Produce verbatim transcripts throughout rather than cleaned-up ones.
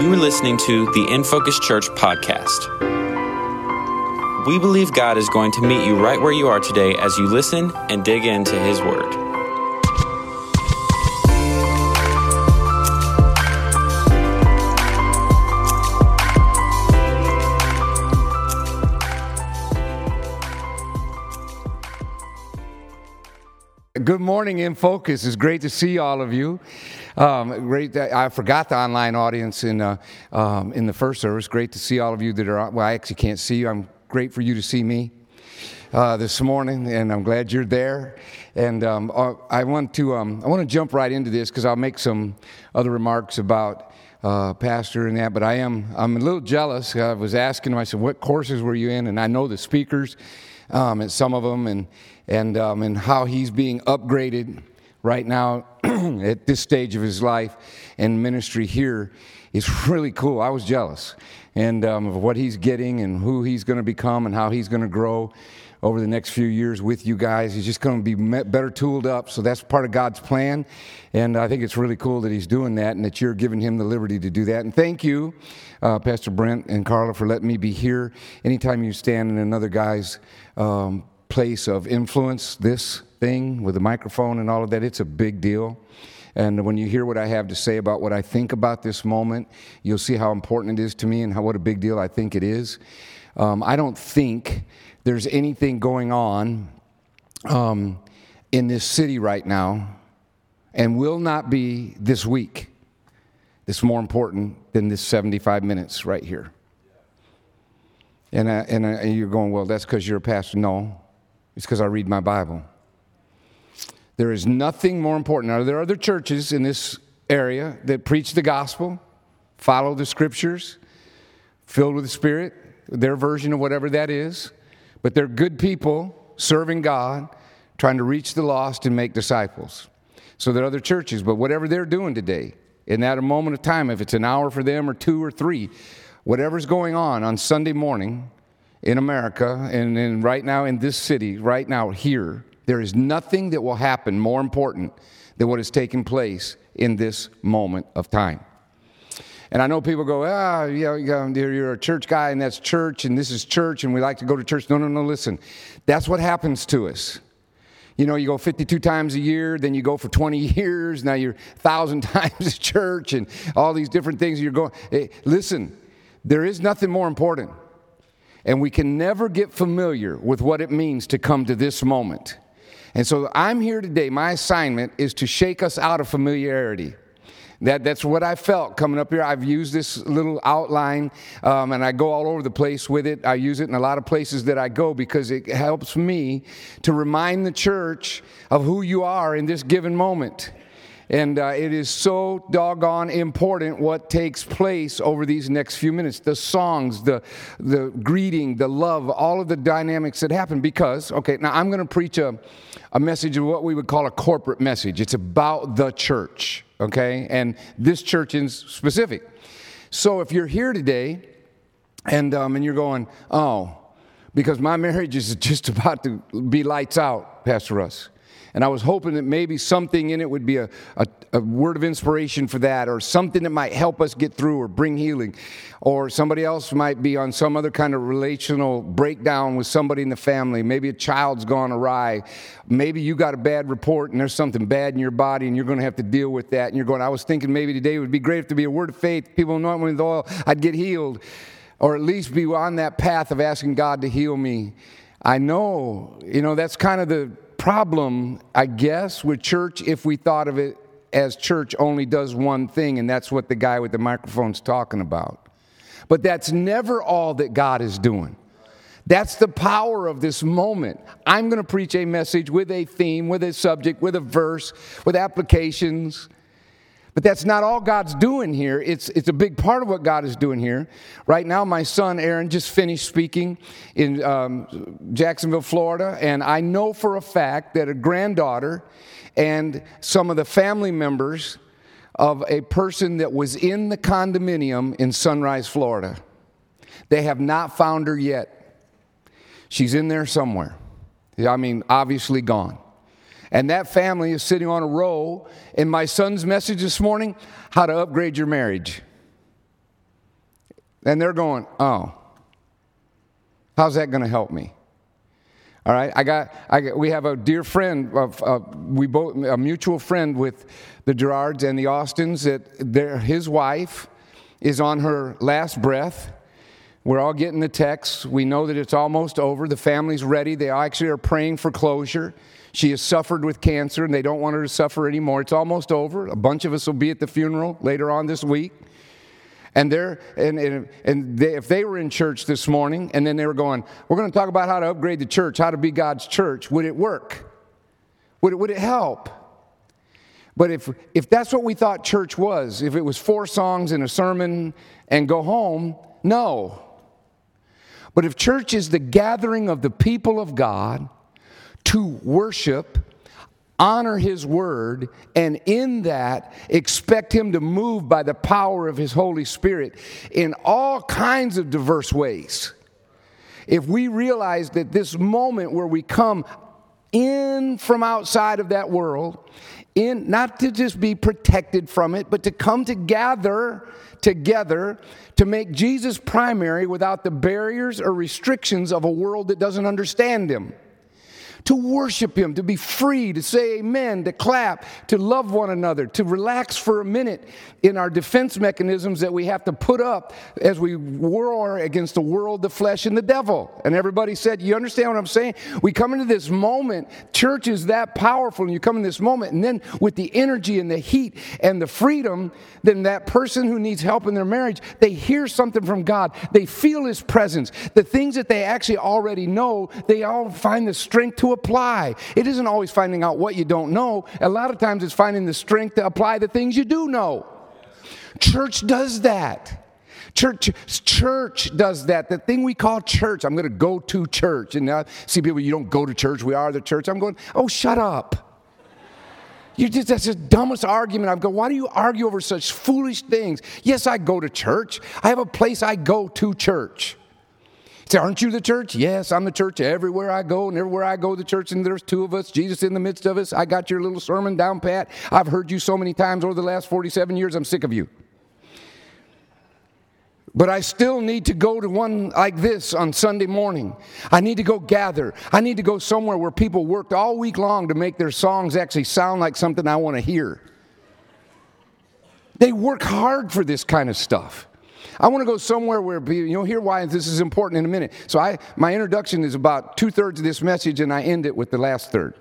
You are listening to the In Focus Church podcast. We believe God is going to meet you right where you are today as you listen and dig into His Word. Good morning, In Focus. It's great to see all of you. Um, great. That, I forgot the online audience in uh, um, in the first service. Great to see all of you that are. Well, I actually can't see you. I'm great for you to see me uh, this morning, and I'm glad you're there. And um, I want to um, I want to jump right into this because I'll make some other remarks about uh, Pastor and that. But I am I'm a little jealous. I was asking him. I said, "What courses were you in?" And I know the speakers. Um, and some of them, and and um, and how he's being upgraded right now at this stage of his life and ministry here is really cool. I was jealous, and um, of what he's getting and who he's going to become and how he's going to grow over the next few years with you guys. He's just going to be better tooled up, so that's part of God's plan, and I think it's really cool that he's doing that and that you're giving him the liberty to do that. And thank you, uh, Pastor Brent and Carla, for letting me be here. Anytime you stand in another guy's um, place of influence, this thing with the microphone and all of that, it's a big deal. And when you hear what I have to say about what I think about this moment, you'll see how important it is to me and how what a big deal I think it is. Um, I don't think there's anything going on um, in this city right now, and will not be this week, that's more important than this seventy-five minutes right here. And, I, and, I, and you're going, well, that's because you're a pastor. No, it's because I read my Bible. There is nothing more important. Now, there are other churches in this area that preach the gospel, follow the scriptures, filled with the Spirit, their version of whatever that is, but they're good people serving God, trying to reach the lost and make disciples. So there are other churches, but whatever they're doing today, in that moment of time, if it's an hour for them or two or three, whatever's going on on Sunday morning in America and, and right now in this city, right now here, there is nothing that will happen more important than what is taking place in this moment of time. And I know people go, ah, yeah, yeah, you're a church guy, and that's church, and this is church, and we like to go to church. No, no, no, listen. That's what happens to us. You know, you go fifty-two times a year, then you go for twenty years. Now you're one thousand times a church and all these different things. You're going, hey, listen, there is nothing more important. And we can never get familiar with what it means to come to this moment. And so I'm here today. My assignment is to shake us out of familiarity. That that's what I felt coming up here. I've used this little outline, um, and I go all over the place with it. I use it in a lot of places that I go because it helps me to remind the church of who you are in this given moment. And uh, it is so doggone important what takes place over these next few minutes. The songs, the the greeting, the love, all of the dynamics that happen. Because, okay, now I'm going to preach a, a message of what we would call a corporate message. It's about the church, okay, and this church in specific. So if you're here today and um, and you're going, oh, because my marriage is just about to be lights out, Pastor Russ. And I was hoping that maybe something in it would be a, a, a word of inspiration for that, or something that might help us get through or bring healing. Or somebody else might be on some other kind of relational breakdown with somebody in the family. Maybe a child's gone awry. Maybe you got a bad report and there's something bad in your body and you're going to have to deal with that. And you're going, I was thinking maybe today would be great if there be a word of faith. People anoint me with oil, I'd get healed. Or at least be on that path of asking God to heal me. I know, you know, that's kind of the problem, I guess, with church, if we thought of it as church only does one thing, and that's what the guy with the microphone's talking about. But that's never all that God is doing. That's the power of this moment. I'm going to preach a message with a theme, with a subject, with a verse, with applications. But that's not all God's doing here. It's it's a big part of what God is doing here. Right now, my son, Aaron, just finished speaking in um, Jacksonville, Florida. And I know for a fact that a granddaughter and some of the family members of a person that was in the condominium in Sunrise, Florida, they have not found her yet. She's in there somewhere. I mean, obviously gone. And that family is sitting on a row. And my son's message this morning, how to upgrade your marriage. And they're going, oh, how's that going to help me? All right, I got, I got. We have a dear friend. Of, uh, we both a mutual friend with the Gerrards and the Austins. That his wife is on her last breath. We're all getting the texts. We know that it's almost over. The family's ready. They actually are praying for closure. She has suffered with cancer, and they don't want her to suffer anymore. It's almost over. A bunch of us will be at the funeral later on this week. And they're and and, and they, if they were in church this morning, and then they were going, we're going to talk about how to upgrade the church, how to be God's church. Would it work? Would it would it help? But if if that's what we thought church was, if it was four songs and a sermon and go home, no. But if church is the gathering of the people of God to worship, honor His Word, and in that, expect Him to move by the power of His Holy Spirit in all kinds of diverse ways. If we realize that this moment where we come in from outside of that world, in not to just be protected from it, but to come together, together to make Jesus primary without the barriers or restrictions of a world that doesn't understand Him. To worship Him, to be free, to say amen, to clap, to love one another, to relax for a minute in our defense mechanisms that we have to put up as we war against the world, the flesh, and the devil. And everybody said, you understand what I'm saying? We come into this moment, church is that powerful, and you come in this moment, and then with the energy and the heat and the freedom, then that person who needs help in their marriage, they hear something from God. They feel His presence. The things that they actually already know, they all find the strength to apply. It isn't always finding out what you don't know. A lot of times it's finding the strength to apply the things you do know. Church does that. Church church does that. The thing we call church. I'm going to go to church. And now see people, you don't go to church. We are the church. I'm going, oh, shut up. You just, that's the dumbest argument. I've gone, why do you argue over such foolish things? Yes, I go to church. I have a place I go to church. Say, aren't you the church? Yes, I'm the church everywhere I go, and everywhere I go, the church, and there's two of us, Jesus in the midst of us. I got your little sermon down pat. I've heard you so many times over the last forty-seven years, I'm sick of you. But I still need to go to one like this on Sunday morning. I need to go gather. I need to go somewhere where people worked all week long to make their songs actually sound like something I want to hear. They work hard for this kind of stuff. I want to go somewhere where, you'll hear why this is important in a minute. So I, my introduction is about two-thirds of this message, and I end it with the last third.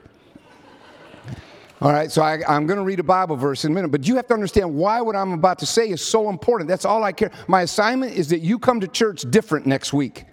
All right, so I, I'm going to read a Bible verse in a minute, but you have to understand why what I'm about to say is so important. That's all I care. My assignment is that you come to church different next week.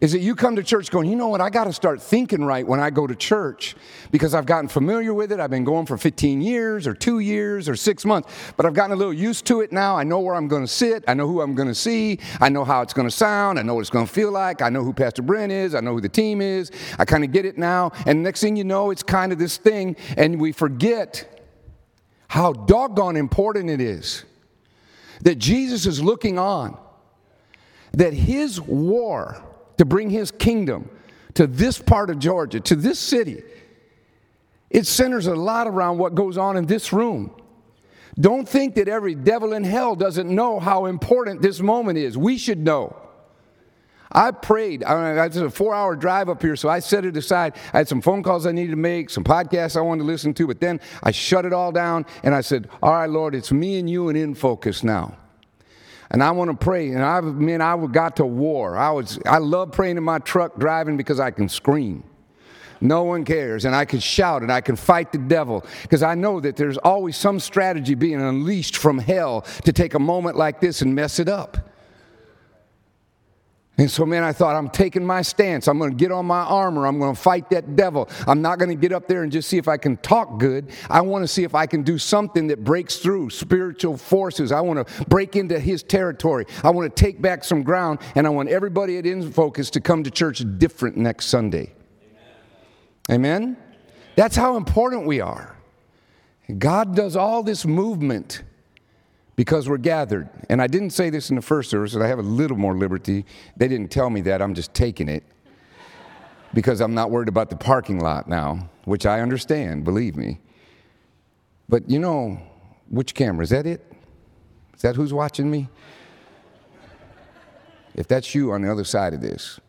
Is that you come to church going, you know what, I got to start thinking right when I go to church because I've gotten familiar with it. I've been going for fifteen years or two years or six months, but I've gotten a little used to it now. I know where I'm going to sit. I know who I'm going to see. I know how it's going to sound. I know what it's going to feel like. I know who Pastor Brent is. I know who the team is. I kind of get it now. And next thing you know, it's kind of this thing, and we forget how doggone important it is that Jesus is looking on, that His war to bring His kingdom to this part of Georgia, to this city, it centers a lot around what goes on in this room. Don't think that every devil in hell doesn't know how important this moment is. We should know. I prayed. I did a four-hour drive up here, so I set it aside. I had some phone calls I needed to make, some podcasts I wanted to listen to, but then I shut it all down, and I said, all right, Lord, it's me and you and In Focus now. And I want to pray. And I mean, I got to war. I was, I love praying in my truck driving because I can scream. No one cares. And I can shout and I can fight the devil because I know that there's always some strategy being unleashed from hell to take a moment like this and mess it up. And so, man, I thought, I'm taking my stance. I'm going to get on my armor. I'm going to fight that devil. I'm not going to get up there and just see if I can talk good. I want to see if I can do something that breaks through spiritual forces. I want to break into his territory. I want to take back some ground, and I want everybody at In Focus to come to church different next Sunday. Amen? Amen? That's how important we are. God does all this movement because we're gathered. And I didn't say this in the first service, and I have a little more liberty. They didn't tell me that. I'm just taking it because I'm not worried about the parking lot now, which I understand, believe me. But you know, which camera? Is that it? Is that who's watching me? If that's you on the other side of this,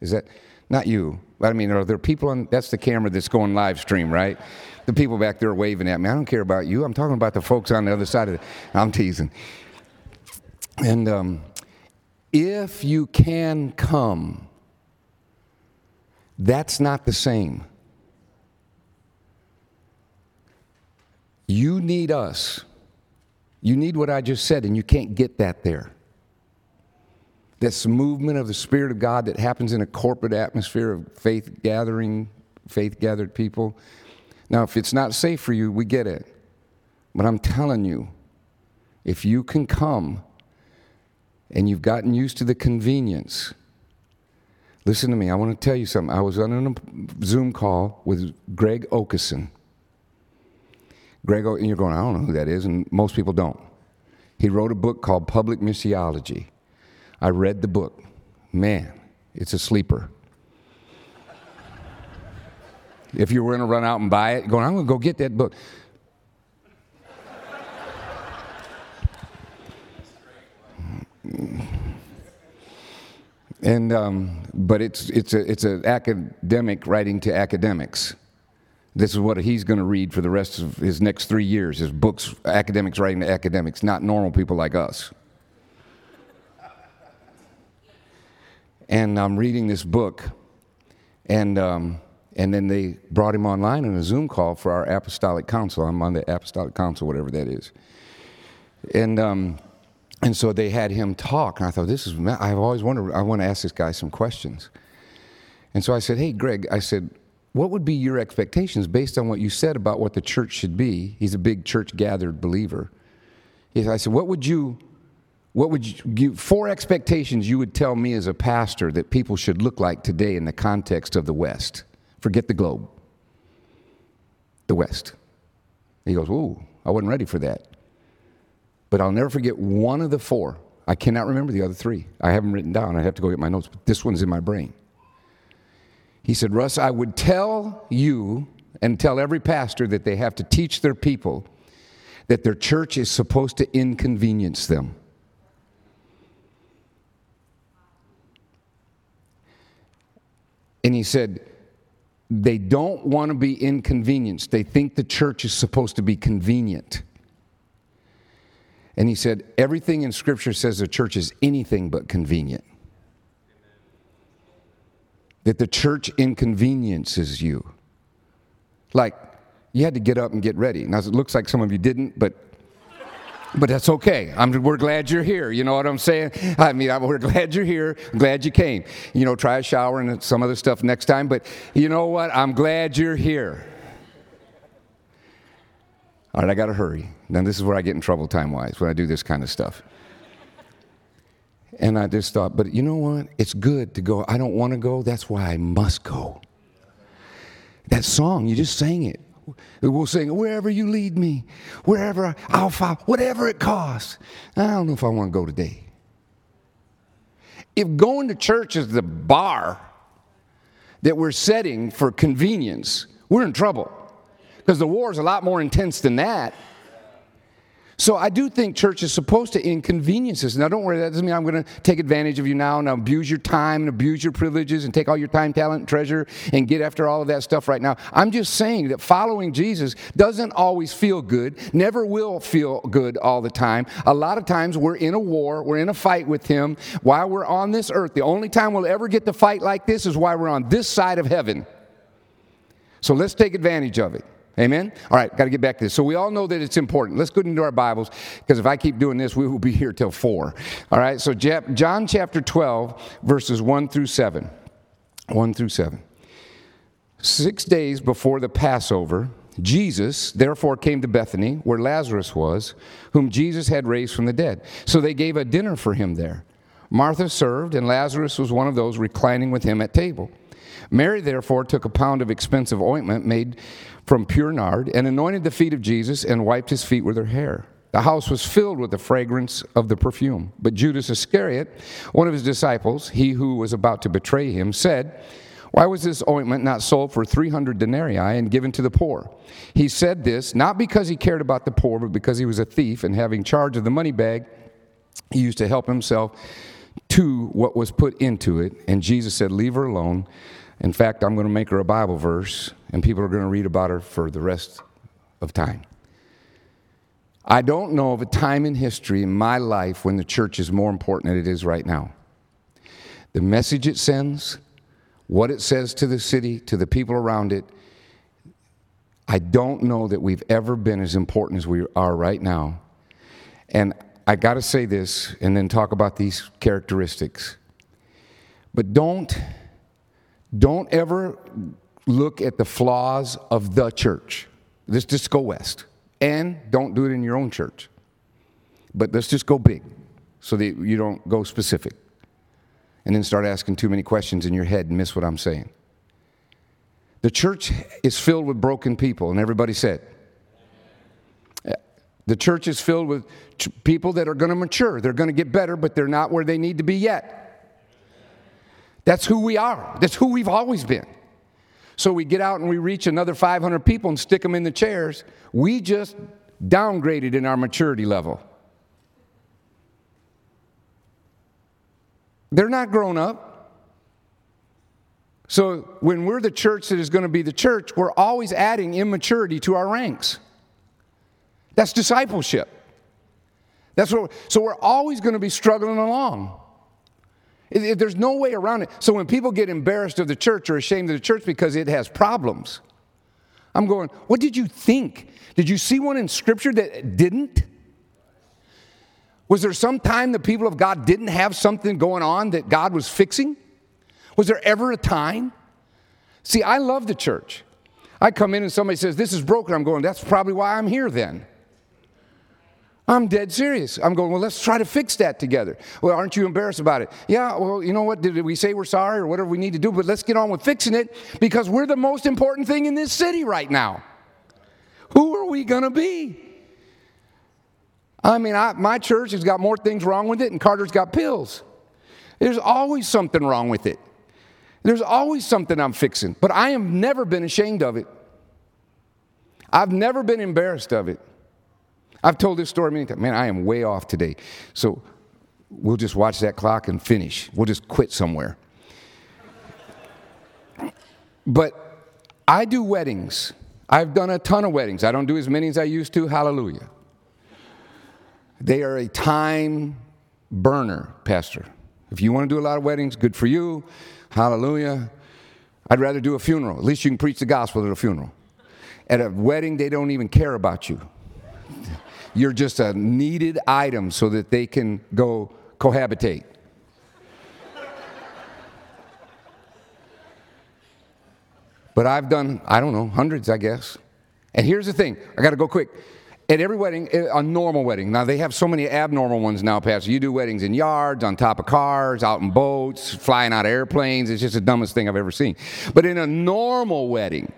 is that not you? But I mean, are there people on, that's the camera that's going live stream, right? The people back there waving at me. I don't care about you. I'm talking about the folks on the other side of it. I'm teasing. And um, if you can come, that's not the same. You need us. You need what I just said, and you can't get that there. This movement of the Spirit of God that happens in a corporate atmosphere of faith gathering, faith gathered people. Now, if it's not safe for you, we get it. But I'm telling you, if you can come and you've gotten used to the convenience, listen to me, I want to tell you something. I was on a Zoom call with Greg Oakeson. Greg Oakeson, and you're going, I don't know who that is, and most people don't. He wrote a book called Public Missiology. I read the book. Man, it's a sleeper. If you were going to run out and buy it, going, I'm going to go get that book. And um, but it's it's a it's an academic writing to academics. This is what he's going to read for the rest of his next three years. His books, academics writing to academics, not normal people like us. And I'm reading this book, and um, and then they brought him online on a Zoom call for our Apostolic Council. I'm on the Apostolic Council, whatever that is. And um, and so they had him talk, and I thought, this is, I've always wondered, I want to ask this guy some questions. And so I said, hey, Greg, I said, what would be your expectations based on what you said about what the church should be? He's a big church-gathered believer. He, I said, what would you... What would you give, four expectations you would tell me as a pastor that people should look like today in the context of the West? Forget the globe. The West. He goes, ooh, I wasn't ready for that. But I'll never forget one of the four. I cannot remember the other three. I have them written down. I have to go get my notes, but this one's in my brain. He said, Russ, I would tell you and tell every pastor that they have to teach their people that their church is supposed to inconvenience them. And he said, they don't want to be inconvenienced. They think the church is supposed to be convenient. And he said, everything in Scripture says the church is anything but convenient. That the church inconveniences you. Like, you had to get up and get ready. Now, it looks like some of you didn't, but but that's okay. I'm, we're glad you're here. You know what I'm saying? I mean, I'm, we're glad you're here. I'm glad you came. You know, try a shower and some other stuff next time. But you know what? I'm glad you're here. All right, I got to hurry. Now, this is where I get in trouble time-wise, when I do this kind of stuff. And I just thought, but you know what? It's good to go. I don't want to go. That's why I must go. That song, you just sang it. We'll sing, wherever you lead me, wherever I, I'll follow, whatever it costs. I don't know if I want to go today. If going to church is the bar that we're setting for convenience, we're in trouble, because the war is a lot more intense than that. So I do think church is supposed to inconvenience us. Now, don't worry, that doesn't mean I'm going to take advantage of you now and abuse your time and abuse your privileges and take all your time, talent, and treasure and get after all of that stuff right now. I'm just saying that following Jesus doesn't always feel good, never will feel good all the time. A lot of times we're in a war, we're in a fight with him while we're on this earth. The only time we'll ever get to fight like this is while we're on this side of heaven. So let's take advantage of it. Amen? All right, got to get back to this. So we all know that it's important. Let's go into our Bibles, because if I keep doing this, we will be here till four. All right, so John chapter twelve, verses one through seven. one through seven. Six days before the Passover, Jesus therefore came to Bethany, where Lazarus was, whom Jesus had raised from the dead. So they gave a dinner for him there. Martha served, and Lazarus was one of those reclining with him at table. Mary therefore took a pound of expensive ointment made from pure nard and anointed the feet of Jesus and wiped his feet with her hair. The house was filled with the fragrance of the perfume. But Judas Iscariot, one of his disciples, he who was about to betray him, said, why was this ointment not sold for three hundred denarii and given to the poor? He said this not because he cared about the poor, but because he was a thief, and having charge of the money bag, he used to help himself to what was put into it. And Jesus said, leave her alone. In fact, I'm going to make her a Bible verse, and people are going to read about her for the rest of time. I don't know of a time in history in my life when the church is more important than it is right now. The message it sends, what it says to the city, to the people around it, I don't know that we've ever been as important as we are right now. And I got to say this and then talk about these characteristics. But don't, don't ever look at the flaws of the church. Let's just go west. And don't do it in your own church. But let's just go big so that you don't go specific and then start asking too many questions in your head and miss what I'm saying. The church is filled with broken people, and everybody said, the church is filled with ch- people that are going to mature. They're going to get better, but they're not where they need to be yet. That's who we are. That's who we've always been. So we get out and we reach another five hundred people and stick them in the chairs. We just downgraded in our maturity level. They're not grown up. So when we're the church that is going to be the church, we're always adding immaturity to our ranks. That's discipleship. That's what. So we're always going to be struggling along. It, it, there's no way around it. So when people get embarrassed of the church or ashamed of the church because it has problems, I'm going, what did you think? Did you see one in Scripture that didn't? Was there some time the people of God didn't have something going on that God was fixing? Was there ever a time? See, I love the church. I come in and somebody says, this is broken. I'm going, that's probably why I'm here then. I'm dead serious. I'm going, well, let's try to fix that together. Well, aren't you embarrassed about it? Yeah, well, you know what? Did we say we're sorry or whatever we need to do? But let's get on with fixing it because we're the most important thing in this city right now. Who are we going to be? I mean, I, my church has got more things wrong with it, and Carter's got pills. There's always something wrong with it. There's always something I'm fixing, but I have never been ashamed of it. I've never been embarrassed of it. I've told this story many times. Man, I am way off today, so we'll just watch that clock and finish. We'll just quit somewhere. But I do weddings. I've done a ton of weddings. I don't do as many as I used to. Hallelujah. They are a time burner, Pastor. If you want to do a lot of weddings, good for you. Hallelujah. I'd rather do a funeral. At least you can preach the gospel at a funeral. At a wedding, they don't even care about you. You're just a needed item so that they can go cohabitate. But I've done, I don't know, hundreds, I guess. And here's the thing. I got to go quick. At every wedding, a normal wedding. Now, they have so many abnormal ones now, Pastor. You do weddings in yards, on top of cars, out in boats, flying out of airplanes. It's just the dumbest thing I've ever seen. But in a normal wedding,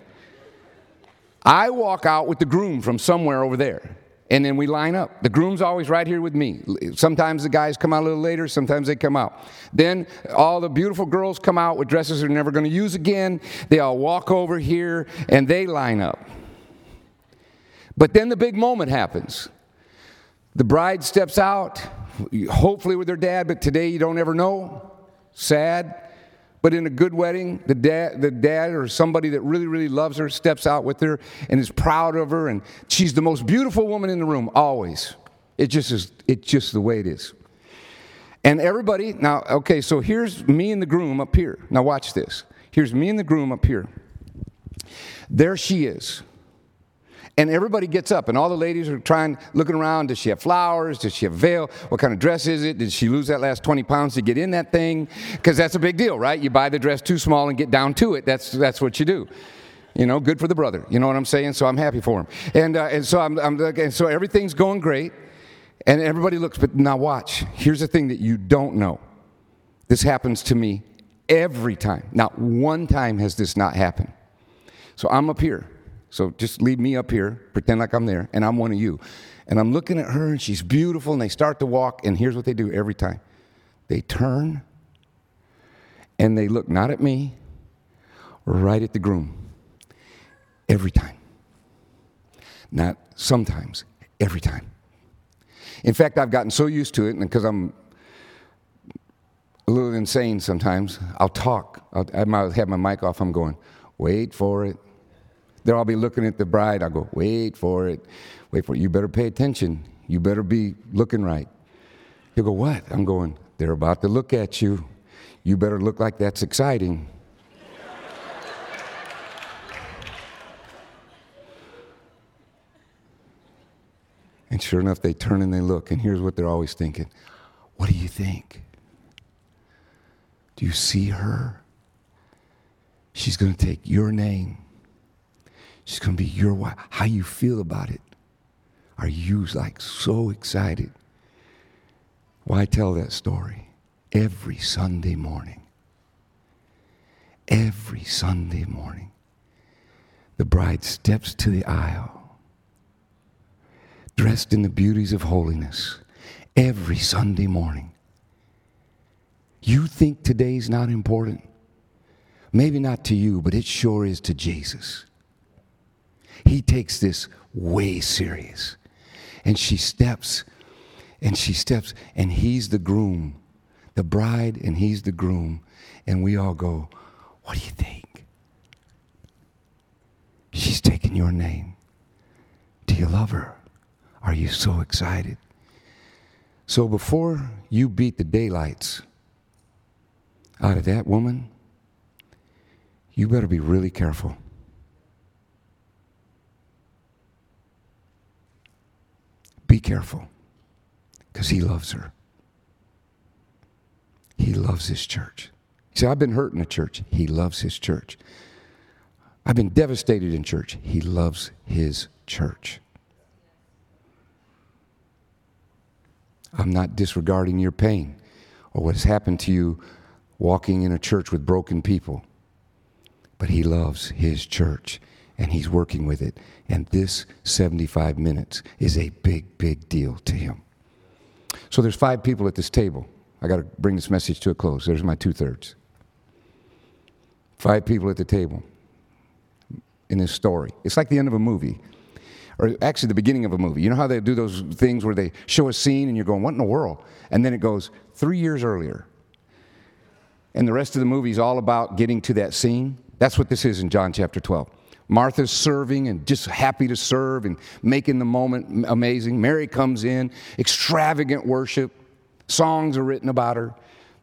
I walk out with the groom from somewhere over there, and then we line up. The groom's always right here with me. Sometimes the guys come out a little later. Sometimes they come out. Then all the beautiful girls come out with dresses they're never going to use again. They all walk over here, and they line up. But then the big moment happens. The bride steps out, hopefully with her dad, but today you don't ever know. Sad. But in a good wedding, the dad, the dad or somebody that really, really loves her steps out with her and is proud of her, and she's the most beautiful woman in the room, always. It just is, it's just the way it is. And everybody, now, okay, so here's me and the groom up here. Now watch this. Here's me and the groom up here. There she is. And everybody gets up, and all the ladies are trying, looking around. Does she have flowers? Does she have a veil? What kind of dress is it? Did she lose that last twenty pounds to get in that thing? Because that's a big deal, right? You buy the dress too small and get down to it. That's that's what you do. You know, good for the brother. You know what I'm saying? So I'm happy for him. And uh, and so I'm, I'm and so everything's going great, and everybody looks. But now watch. Here's the thing that you don't know. This happens to me every time. Not one time has this not happened. So I'm up here. So just leave me up here, pretend like I'm there, and I'm one of you. And I'm looking at her, and she's beautiful, and they start to walk, and here's what they do every time. They turn, and they look not at me, right at the groom. Every time. Not sometimes, every time. In fact, I've gotten so used to it, and because I'm a little insane sometimes. I'll talk. I'll, I might have my mic off. I'm going, wait for it. They'll all be looking at the bride. I'll go, wait for it. Wait for it. You better pay attention. You better be looking right. He'll go, what? I'm going, they're about to look at you. You better look like that's exciting. And sure enough, they turn and they look. And here's what they're always thinking. What do you think? Do you see her? She's going to take your name. She's going to be your wife. How you feel about it? Are you like so excited? Why tell that story? Every Sunday morning. Every Sunday morning. The bride steps to the aisle, dressed in the beauties of holiness. Every Sunday morning. You think today's not important? Maybe not to you, but it sure is to Jesus. He takes this way serious. And she steps, and she steps, and he's the groom, the bride, and he's the groom. And we all go, what do you think? She's taking your name. Do you love her? Are you so excited? So before you beat the daylights out of that woman, you better be really careful. Be careful, because he loves her. He loves his church. See, I've been hurt in the church. He loves his church. I've been devastated in church. He loves his church. I'm not disregarding your pain or what has happened to you walking in a church with broken people. But he loves his church, and he's working with it. And this seventy-five minutes is a big, big deal to him. So there's five people at this table. I got to bring this message to a close. There's my two-thirds. Five people at the table in this story. It's like the end of a movie. Or actually the beginning of a movie. You know how they do those things where they show a scene and you're going, what in the world? And then it goes three years earlier. And the rest of the movie is all about getting to that scene. That's what this is in John chapter twelve. Martha's serving and just happy to serve and making the moment amazing. Mary comes in, extravagant worship. Songs are written about her.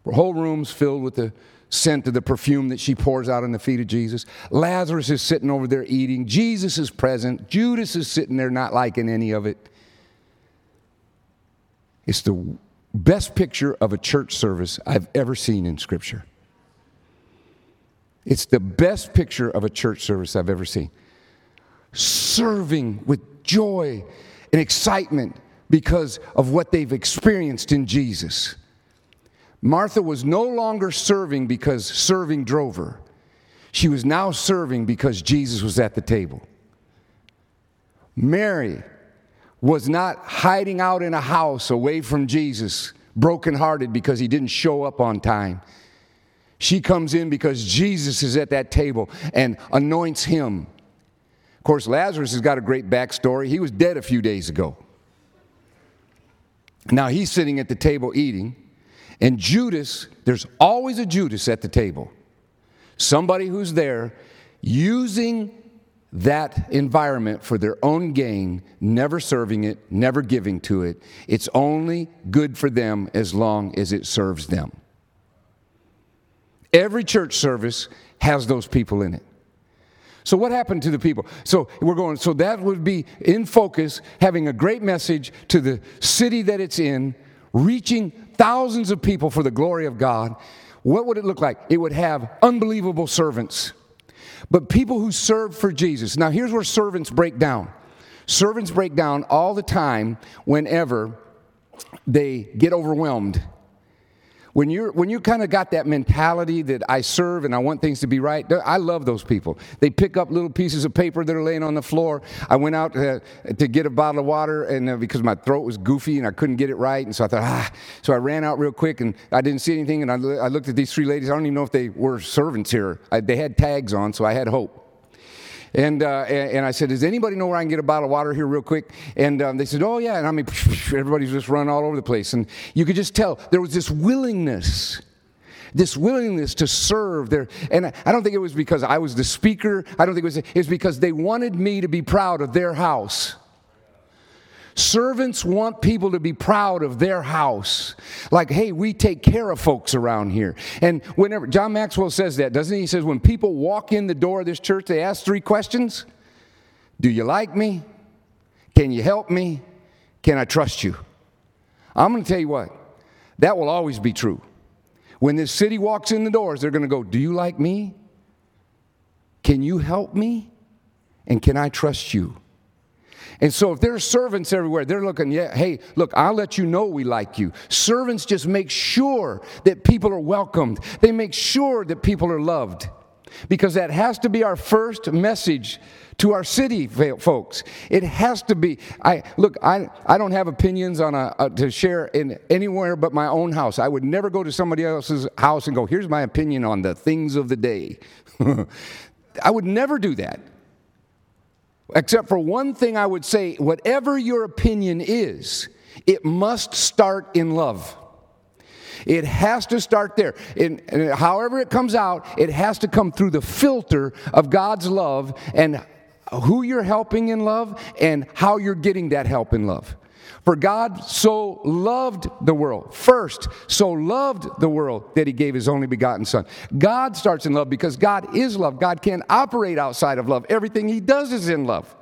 Her whole room's filled with the scent of the perfume that she pours out on the feet of Jesus. Lazarus is sitting over there eating. Jesus is present. Judas is sitting there not liking any of it. It's the best picture of a church service I've ever seen in Scripture. It's the best picture of a church service I've ever seen. Serving with joy and excitement because of what they've experienced in Jesus. Martha was no longer serving because serving drove her. She was now serving because Jesus was at the table. Mary was not hiding out in a house away from Jesus, brokenhearted because he didn't show up on time. She comes in because Jesus is at that table and anoints him. Of course, Lazarus has got a great backstory. He was dead a few days ago. Now he's sitting at the table eating. And Judas, there's always a Judas at the table. Somebody who's there using that environment for their own gain, never serving it, never giving to it. It's only good for them as long as it serves them. Every church service has those people in it. So what happened to the people? So we're going, so that would be in focus, having a great message to the city that it's in, reaching thousands of people for the glory of God. What would it look like? It would have unbelievable servants, but people who serve for Jesus. Now, here's where servants break down. Servants break down all the time whenever they get overwhelmed. When you're when you kind of got that mentality that I serve and I want things to be right, I love those people. They pick up little pieces of paper that are laying on the floor. I went out uh, to get a bottle of water and uh, because my throat was goofy and I couldn't get it right, and so I thought, ah. So I ran out real quick and I didn't see anything, and I, I looked at these three ladies. I don't even know if they were servants here. I, they had tags on, so I had hope. And, uh, and I said, does anybody know where I can get a bottle of water here real quick? And um, they said, oh, yeah. And I mean, everybody's just run all over the place. And you could just tell there was this willingness this willingness to serve there. And I don't think it was because I was the speaker. I don't think it was, it was because they wanted me to be proud of their house. Servants want people to be proud of their house. Like, hey, we take care of folks around here. And whenever, John Maxwell says that, doesn't he? He says, when people walk in the door of this church, they ask three questions. Do you like me? Can you help me? Can I trust you? I'm going to tell you what, that will always be true. When this city walks in the doors, they're going to go, do you like me? Can you help me? And can I trust you? And so if there are servants everywhere, they're looking, yeah, hey, look, I'll let you know we like you. Servants just make sure that people are welcomed. They make sure that people are loved. Because that has to be our first message to our city folks. It has to be. I look, I, I don't have opinions on a, a to share in anywhere but my own house. I would never go to somebody else's house and go, here's my opinion on the things of the day. I would never do that. Except for one thing I would say, whatever your opinion is, it must start in love. It has to start there. And, and however it comes out, it has to come through the filter of God's love and who you're helping in love and how you're getting that help in love. For God so loved the world, first, so loved the world that he gave his only begotten son. God starts in love because God is love. God can't operate outside of love. Everything he does is in love.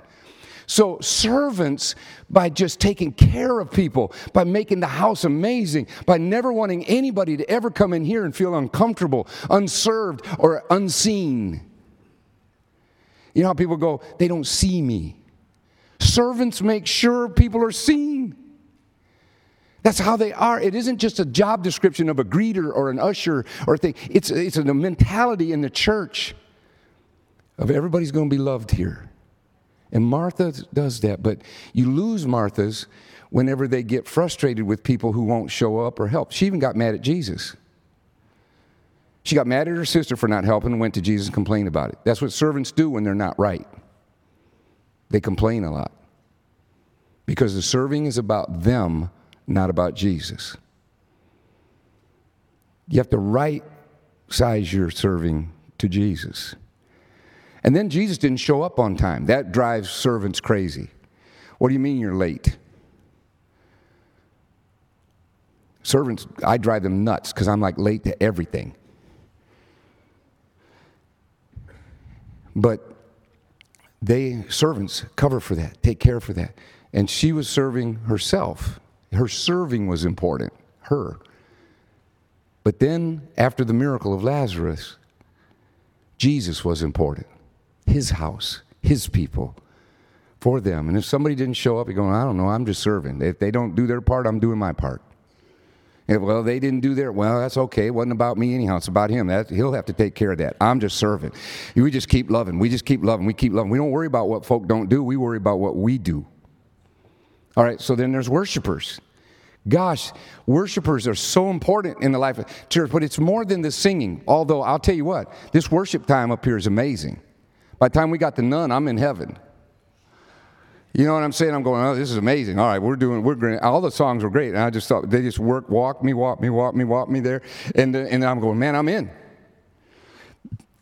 So servants, by just taking care of people, by making the house amazing, by never wanting anybody to ever come in here and feel uncomfortable, unserved, or unseen. You know how people go, they don't see me. Servants make sure people are seen. That's how they are. It isn't just a job description of a greeter or an usher or a thing. It's, it's a mentality in the church of everybody's going to be loved here. And Martha does that, but you lose Marthas whenever they get frustrated with people who won't show up or help. She even got mad at Jesus. She got mad at her sister for not helping and went to Jesus and complained about it. That's what servants do when they're not right. They complain a lot because the serving is about them, not about Jesus. You have to right size your serving to Jesus. And then Jesus didn't show up on time. That drives servants crazy. What do you mean you're late? Servants, I drive them nuts because I'm like late to everything. But they, servants, cover for that, take care for that. And she was serving herself. Her serving was important, her. But then after the miracle of Lazarus, Jesus was important. His house, his people, for them. And if somebody didn't show up, you're going, I don't know, I'm just serving. If they don't do their part, I'm doing my part. And, well, they didn't do their, well, that's okay. It wasn't about me anyhow. It's about him. That, he'll have to take care of that. I'm just serving. We just keep loving. We just keep loving. We keep loving. We don't worry about what folk don't do. We worry about what we do. All right, so then there's worshipers. Gosh, worshipers are so important in the life of church, but it's more than the singing. Although, I'll tell you what, this worship time up here is amazing. By the time we got to none, I'm in heaven. You know what I'm saying? I'm going, oh, this is amazing. All right, we're doing, we're great. All the songs were great. And I just thought, they just work, walk me, walk me, walk me, walk me there. And, and I'm going, man, I'm in.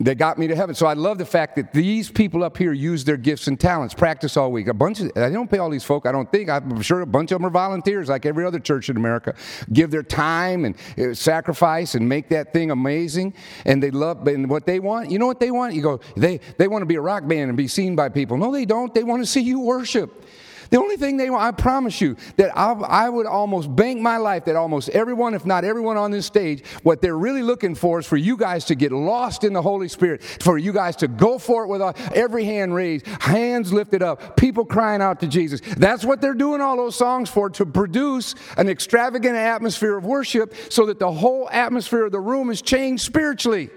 They got me to heaven. So I love the fact that these people up here use their gifts and talents, practice all week. A bunch of, I don't pay all these folk, I don't think. I'm sure a bunch of them are volunteers like every other church in America. Give their time and sacrifice and make that thing amazing. And they love, and what they want, you know what they want? You go, they, they want to be a rock band and be seen by people. No, they don't. They want to see you worship. The only thing they want, I promise you, that I'll, I would almost bank my life that almost everyone, if not everyone on this stage, what they're really looking for is for you guys to get lost in the Holy Spirit, for you guys to go for it with all, every hand raised, hands lifted up, people crying out to Jesus. That's what they're doing all those songs for, to produce an extravagant atmosphere of worship so that the whole atmosphere of the room is changed spiritually.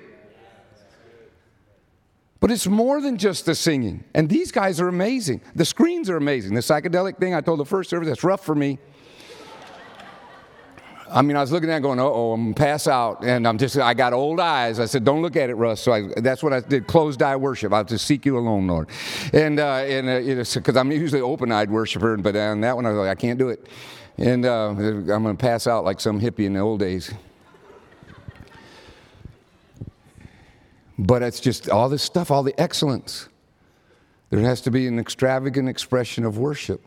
But it's more than just the singing. And these guys are amazing. The screens are amazing. The psychedelic thing I told the first service, that's rough for me. I mean, I was looking at it going, uh-oh, I'm going to pass out. And I'm just, I got old eyes. I said, don't look at it, Russ. So I, that's what I did, closed-eye worship. I'll just seek you alone, Lord. And uh, and because uh, you know, I'm usually open-eyed worshiper, but on that one, I was like, I can't do it. And uh, I'm going to pass out like some hippie in the old days. But it's just all this stuff, all the excellence. There has to be an extravagant expression of worship.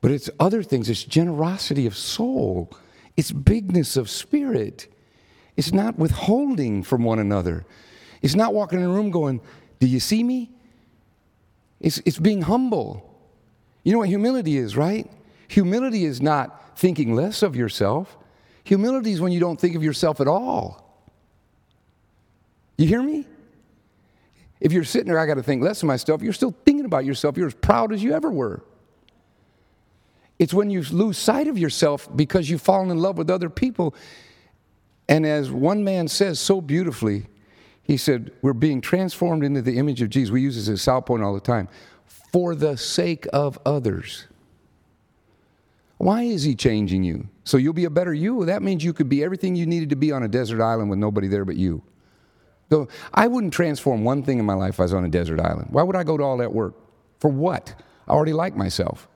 But it's other things. It's generosity of soul. It's bigness of spirit. It's not withholding from one another. It's not walking in a room going, do you see me? It's, it's being humble. You know what humility is, right? Humility is not thinking less of yourself. Humility is when you don't think of yourself at all. You hear me? If you're sitting there, I got to think less of myself, you're still thinking about yourself. You're as proud as you ever were. It's when you lose sight of yourself because you've fallen in love with other people. And as one man says so beautifully, he said, we're being transformed into the image of Jesus. We use this at Southpoint all the time. For the sake of others. Why is he changing you? So you'll be a better you? That means you could be everything you needed to be on a desert island with nobody there but you. So I wouldn't transform one thing in my life if I was on a desert island. Why would I go to all that work? For what? I already like myself.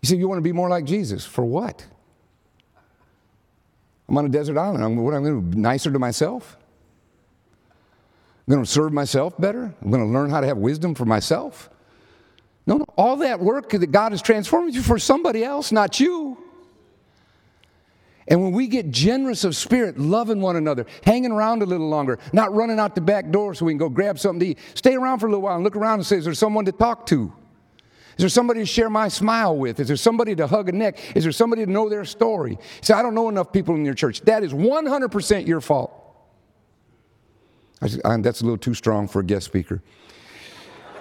He said, you want to be more like Jesus. For what? I'm on a desert island. I'm, what am I going to do? Nicer to myself? I'm going to serve myself better? I'm going to learn how to have wisdom for myself? No, no. All that work that God has transformed you for somebody else, not you. And when we get generous of spirit, loving one another, hanging around a little longer, not running out the back door so we can go grab something to eat, stay around for a little while and look around and say, is there someone to talk to? Is there somebody to share my smile with? Is there somebody to hug a neck? Is there somebody to know their story? Say, I don't know enough people in your church. That is one hundred percent your fault. I said, that's a little too strong for a guest speaker.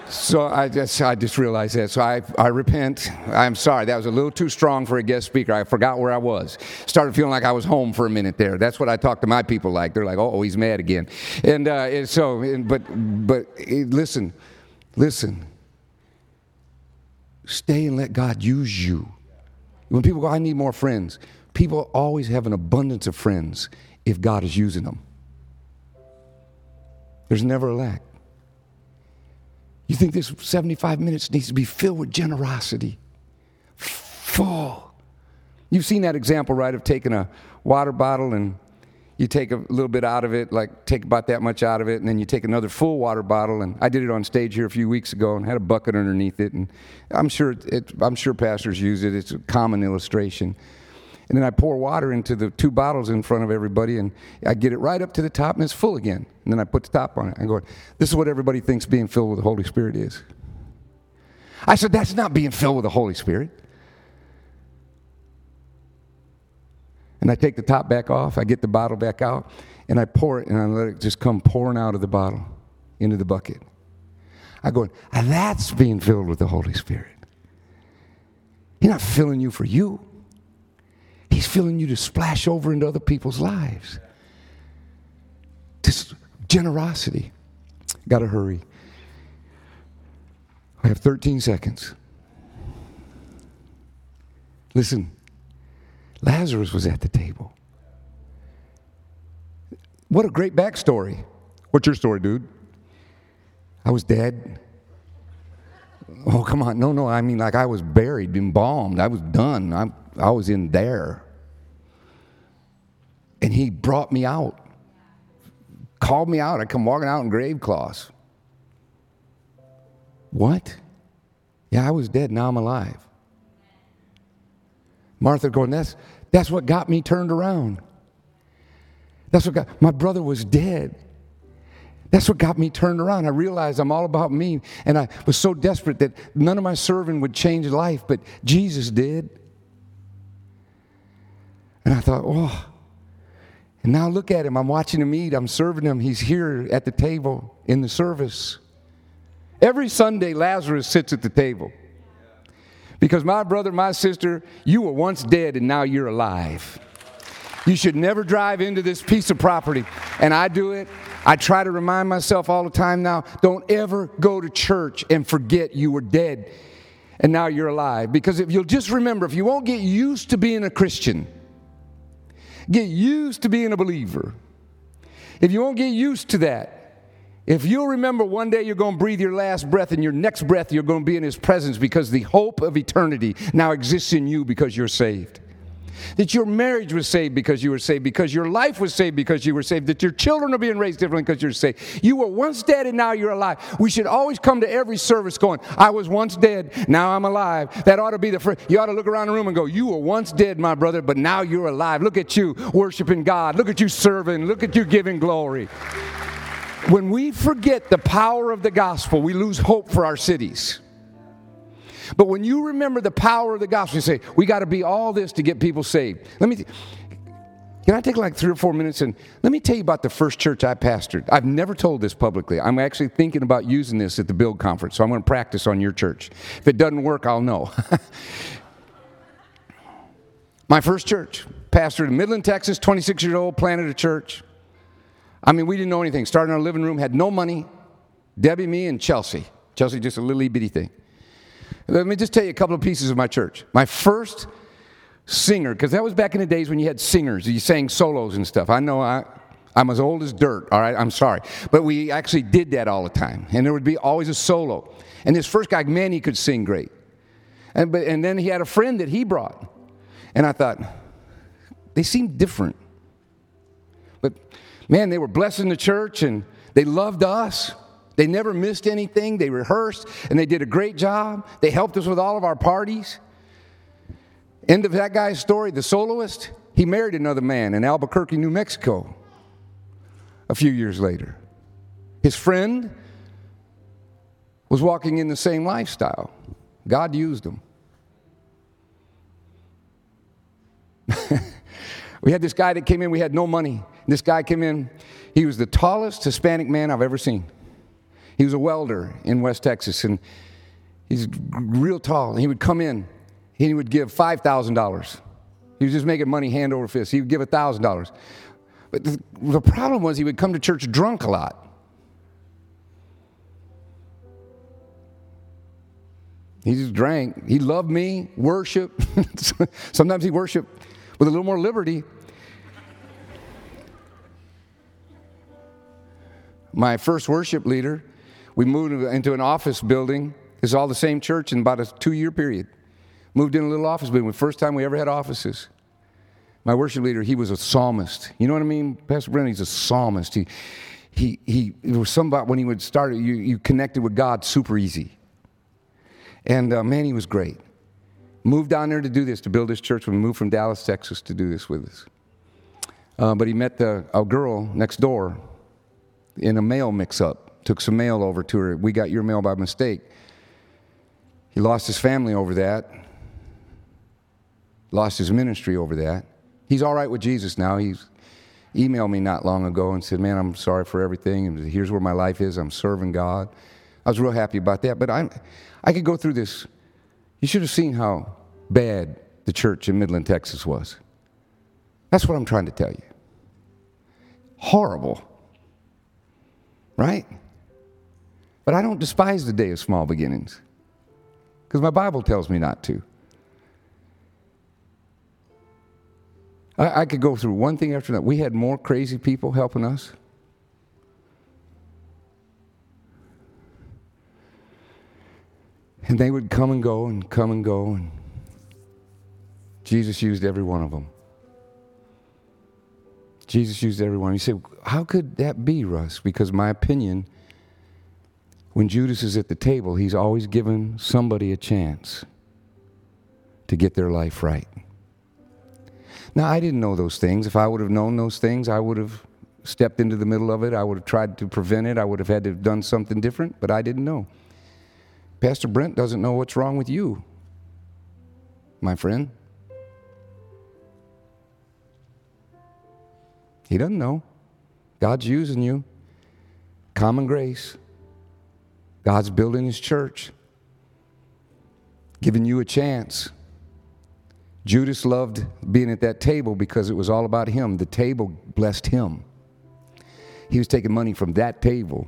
So I just, I just realized that. So I, I repent. I'm sorry. That was a little too strong for a guest speaker. I forgot where I was. Started feeling like I was home for a minute there. That's what I talk to my people like. They're like, oh, he's mad again. And, uh, and so, and, but, but listen, listen. Stay and let God use you. When people go, I need more friends, people always have an abundance of friends if God is using them. There's never a lack. You think this seventy-five minutes needs to be filled with generosity. Full. You've seen that example, right, of taking a water bottle and you take a little bit out of it, like take about that much out of it, and then you take another full water bottle. And I did it on stage here a few weeks ago and had a bucket underneath it. And I'm sure it, I'm sure pastors use it. It's a common illustration. And then I pour water into the two bottles in front of everybody, and I get it right up to the top, and it's full again. And then I put the top on it. I go, this is what everybody thinks being filled with the Holy Spirit is. I said, that's not being filled with the Holy Spirit. And I take the top back off, I get the bottle back out, and I pour it, and I let it just come pouring out of the bottle into the bucket. I go, that's being filled with the Holy Spirit. He's not filling you for you. He's filling you to splash over into other people's lives. This generosity. Got to hurry. I have thirteen seconds. Listen. Lazarus was at the table. What a great backstory. What's your story, dude? I was dead. Oh, come on. No, no, I mean like I was buried, embalmed. I was done. I I was in there. And he brought me out. Called me out. I come walking out in grave cloths. What? Yeah, I was dead. Now I'm alive. Martha going, that's, that's what got me turned around. That's what got, my brother was dead. That's what got me turned around. I realized I'm all about me, and I was so desperate that none of my serving would change life, but Jesus did. And I thought, oh. And now look at him. I'm watching him eat. I'm serving him. He's here at the table in the service. Every Sunday, Lazarus sits at the table. Because my brother, my sister, you were once dead and now you're alive. You should never drive into this piece of property. And I do it. I try to remind myself all the time now, don't ever go to church and forget you were dead and now you're alive. Because if you'll just remember, if you won't get used to being a Christian, get used to being a believer. If you won't get used to that, if you'll remember one day you're going to breathe your last breath and your next breath you're going to be in his presence because the hope of eternity now exists in you because you're saved. That your marriage was saved because you were saved, because your life was saved because you were saved, that your children are being raised differently because you're saved. You were once dead and now you're alive. We should always come to every service going, I was once dead, now I'm alive. That ought to be the first. You ought to look around the room and go, you were once dead, my brother, but now you're alive. Look at you worshiping God. Look at you serving. Look at you giving glory. When we forget the power of the gospel, we lose hope for our cities. But when you remember the power of the gospel, you say, we got to be all this to get people saved. Let me, th- can I take like three or four minutes and let me tell you about the first church I pastored. I've never told this publicly. I'm actually thinking about using this at the Build Conference, so I'm going to practice on your church. If it doesn't work, I'll know. My first church, pastored in Midland, Texas, twenty-six years old, planted a church. I mean, we didn't know anything. Started in our living room, had no money. Debbie, me, and Chelsea. Chelsea, just a little itty-bitty thing. Let me just tell you a couple of pieces of my church. My first singer, because that was back in the days when you had singers. You sang solos and stuff. I know I, I'm as old as dirt, all right? I'm sorry. But we actually did that all the time. And there would be always a solo. And this first guy, man, he could sing great. And, but, and then he had a friend that he brought. And I thought, they seemed different. But... man, they were blessing the church, and they loved us. They never missed anything. They rehearsed, and they did a great job. They helped us with all of our parties. End of that guy's story, the soloist, he married another man in Albuquerque, New Mexico, a few years later. His friend was walking in the same lifestyle. God used him. We had this guy that came in, we had no money. This guy came in, he was the tallest Hispanic man I've ever seen. He was a welder in West Texas, and he's real tall. And he would come in, he would give five thousand dollars. He was just making money hand over fist. He would give one thousand dollars. But the, the problem was he would come to church drunk a lot. He just drank. He loved me, worship. Sometimes he worshiped with a little more liberty. My first worship leader, we moved into an office building. It's all the same church in about a two-year period. Moved in a little office building. First time we ever had offices. My worship leader, he was a psalmist. You know what I mean? Pastor Brennan, he's a psalmist. He, he, he. There was something about when he would start, you, you connected with God super easy. And uh, man, he was great. Moved down there to do this, to build this church. We moved from Dallas, Texas, to do this with us. Uh, but he met the, a girl next door in a mail mix-up, took some mail over to her. We got your mail by mistake. He lost his family over that, lost his ministry over that. He's all right with Jesus now. He's emailed me not long ago and said, man, I'm sorry for everything, and here's where my life is. I'm serving God. I was real happy about that, but I I could go through this. You should have seen how bad the church in Midland, Texas was. That's what I'm trying to tell you. Horrible. Right? But I don't despise the day of small beginnings because my Bible tells me not to. I, I could go through one thing after another. We had more crazy people helping us. And they would come and go and come and go, and Jesus used every one of them. Jesus used everyone. You say, how could that be, Russ? Because my opinion, when Judas is at the table, he's always given somebody a chance to get their life right. Now, I didn't know those things. If I would have known those things, I would have stepped into the middle of it. I would have tried to prevent it. I would have had to have done something different, but I didn't know. Pastor Brent doesn't know what's wrong with you, my friend. He doesn't know. God's using you. Common grace. God's building his church. Giving you a chance. Judas loved being at that table because it was all about him. The table blessed him. He was taking money from that table.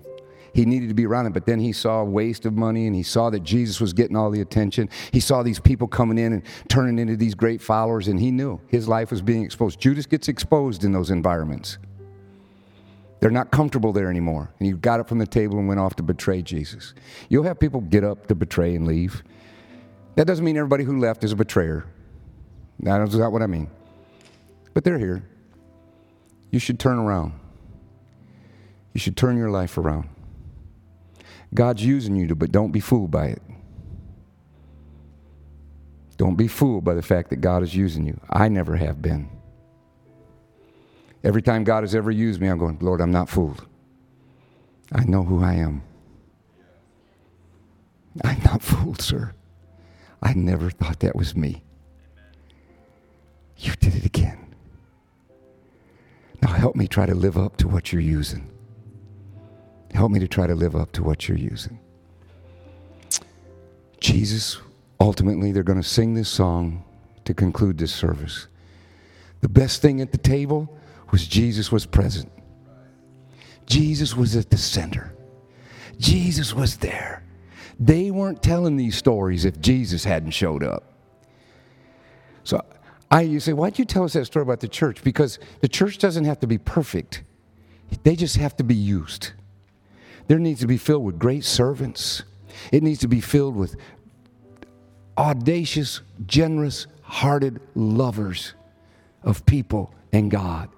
He needed to be around it, but then he saw a waste of money, and he saw that Jesus was getting all the attention. He saw these people coming in and turning into these great followers, and he knew his life was being exposed. Judas gets exposed in those environments. They're not comfortable there anymore. And he got up from the table and went off to betray Jesus. You'll have people get up to betray and leave. That doesn't mean everybody who left is a betrayer. That's not what I mean. But they're here. You should turn around. You should turn your life around. God's using you to, but don't be fooled by it. Don't be fooled by the fact that God is using you. I never have been. Every time God has ever used me, I'm going, Lord, I'm not fooled. I know who I am. I'm not fooled, sir. I never thought that was me. You did it again. Now help me try to live up to what you're using. Help me to try to live up to what you're using. Jesus, ultimately, they're going to sing this song to conclude this service. The best thing at the table was Jesus was present. Jesus was at the center. Jesus was there. They weren't telling these stories if Jesus hadn't showed up. So I, you say, why'd you tell us that story about the church? Because the church doesn't have to be perfect. They just have to be used. There needs to be filled with great servants. It needs to be filled with audacious, generous-hearted lovers of people and God.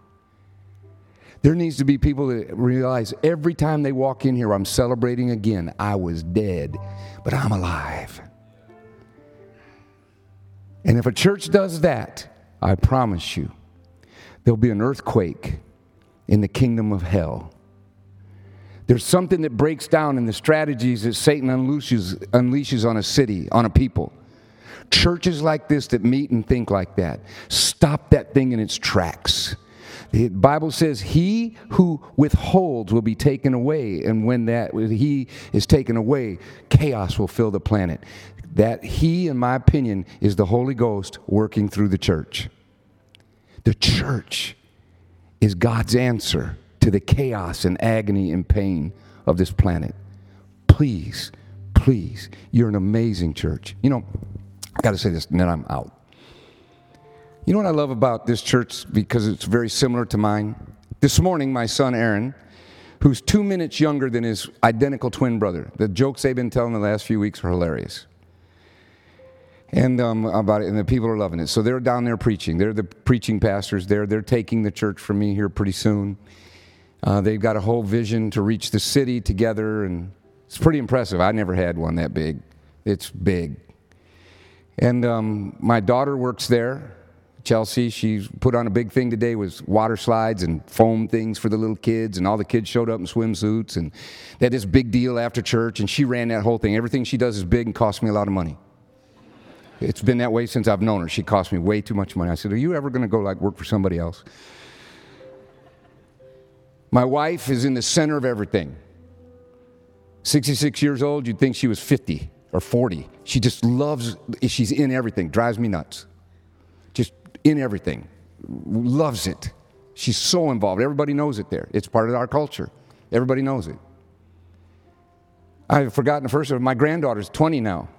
There needs to be people that realize every time they walk in here, I'm celebrating again. I was dead, but I'm alive. And if a church does that, I promise you, there'll be an earthquake in the kingdom of hell. There's something that breaks down in the strategies that Satan unleashes, unleashes on a city, on a people. Churches like this that meet and think like that, stop that thing in its tracks. The Bible says he who withholds will be taken away, and when that he is taken away, chaos will fill the planet. That he, in my opinion, is the Holy Ghost working through the church. The church is God's answer to the chaos and agony and pain of this planet. Please, please, you're an amazing church. You know, I got to say this, and then I'm out. You know what I love about this church, because it's very similar to mine? This morning, my son Aaron, who's two minutes younger than his identical twin brother, the jokes they've been telling the last few weeks are hilarious. And um, about it, and the people are loving it. So they're down there preaching. They're the preaching pastors there. They're taking the church from me here pretty soon. Uh, they've got a whole vision to reach the city together, and it's pretty impressive. I never had one that big. It's big. And um, my daughter works there. Chelsea, she put on a big thing today with water slides and foam things for the little kids, and all the kids showed up in swimsuits, and they had this big deal after church, and she ran that whole thing. Everything she does is big and costs me a lot of money. It's been that way since I've known her. She cost me way too much money. I said, are you ever going to go like work for somebody else? My wife is in the center of everything. sixty-six years old, you'd think she was fifty or forty. She just loves, she's in everything, drives me nuts. In everything, loves it. She's so involved. Everybody knows it there. It's part of our culture. Everybody knows it. I've forgotten the first one. My granddaughter's twenty now.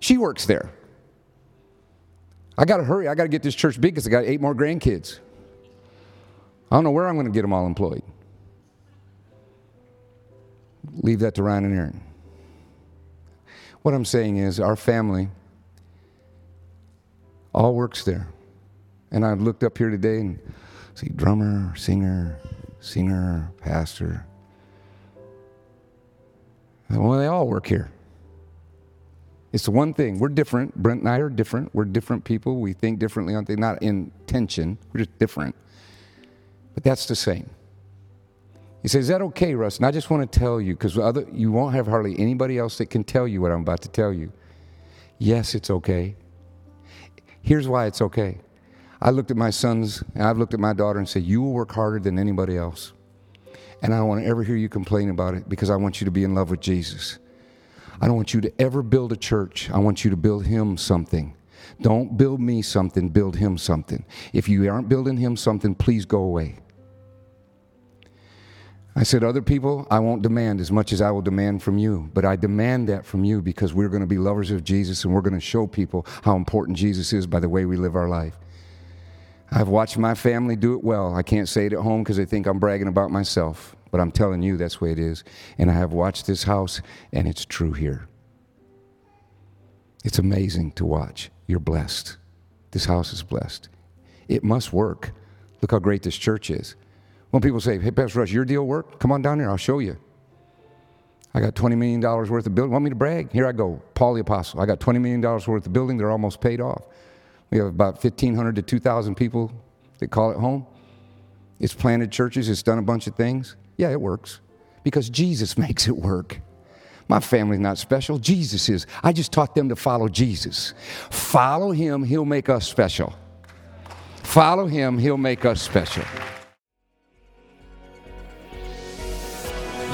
She works there. I got to hurry. I got to get this church big because I got eight more grandkids. I don't know where I'm going to get them all employed. Leave that to Ryan and Aaron. What I'm saying is our family all works there. And I looked up here today and see drummer, singer, singer, pastor. Well, they all work here. It's the one thing. We're different. Brent and I are different. We're different people. We think differently on things. Not in tension. We're just different. But that's the same. He says, is that okay, Russ? And I just want to tell you, because other you won't have hardly anybody else that can tell you what I'm about to tell you. Yes, it's okay. Here's why it's okay. I looked at my sons, and I've looked at my daughter and said, you will work harder than anybody else. And I don't want to ever hear you complain about it, because I want you to be in love with Jesus. I don't want you to ever build a church. I want you to build him something. Don't build me something, build him something. If you aren't building him something, please go away. I said, other people, I won't demand as much as I will demand from you. But I demand that from you, because we're going to be lovers of Jesus, and we're going to show people how important Jesus is by the way we live our life. I've watched my family do it well. I can't say it at home because they think I'm bragging about myself. But I'm telling you, that's the way it is. And I have watched this house, and it's true here. It's amazing to watch. You're blessed. This house is blessed. it must work. Look how great this church is. When people say, hey, Pastor Rush, your deal worked? Come on down here. I'll show you. I got twenty million dollars worth of building. Want me to brag? Here I go. Paul the Apostle. I got twenty million dollars worth of building. They're almost paid off. We have about fifteen hundred to two thousand people that call it home. It's planted churches. It's done a bunch of things. Yeah, it works because Jesus makes it work. My family's not special. Jesus is. I just taught them to follow Jesus. Follow him. He'll make us special. Follow him. He'll make us special.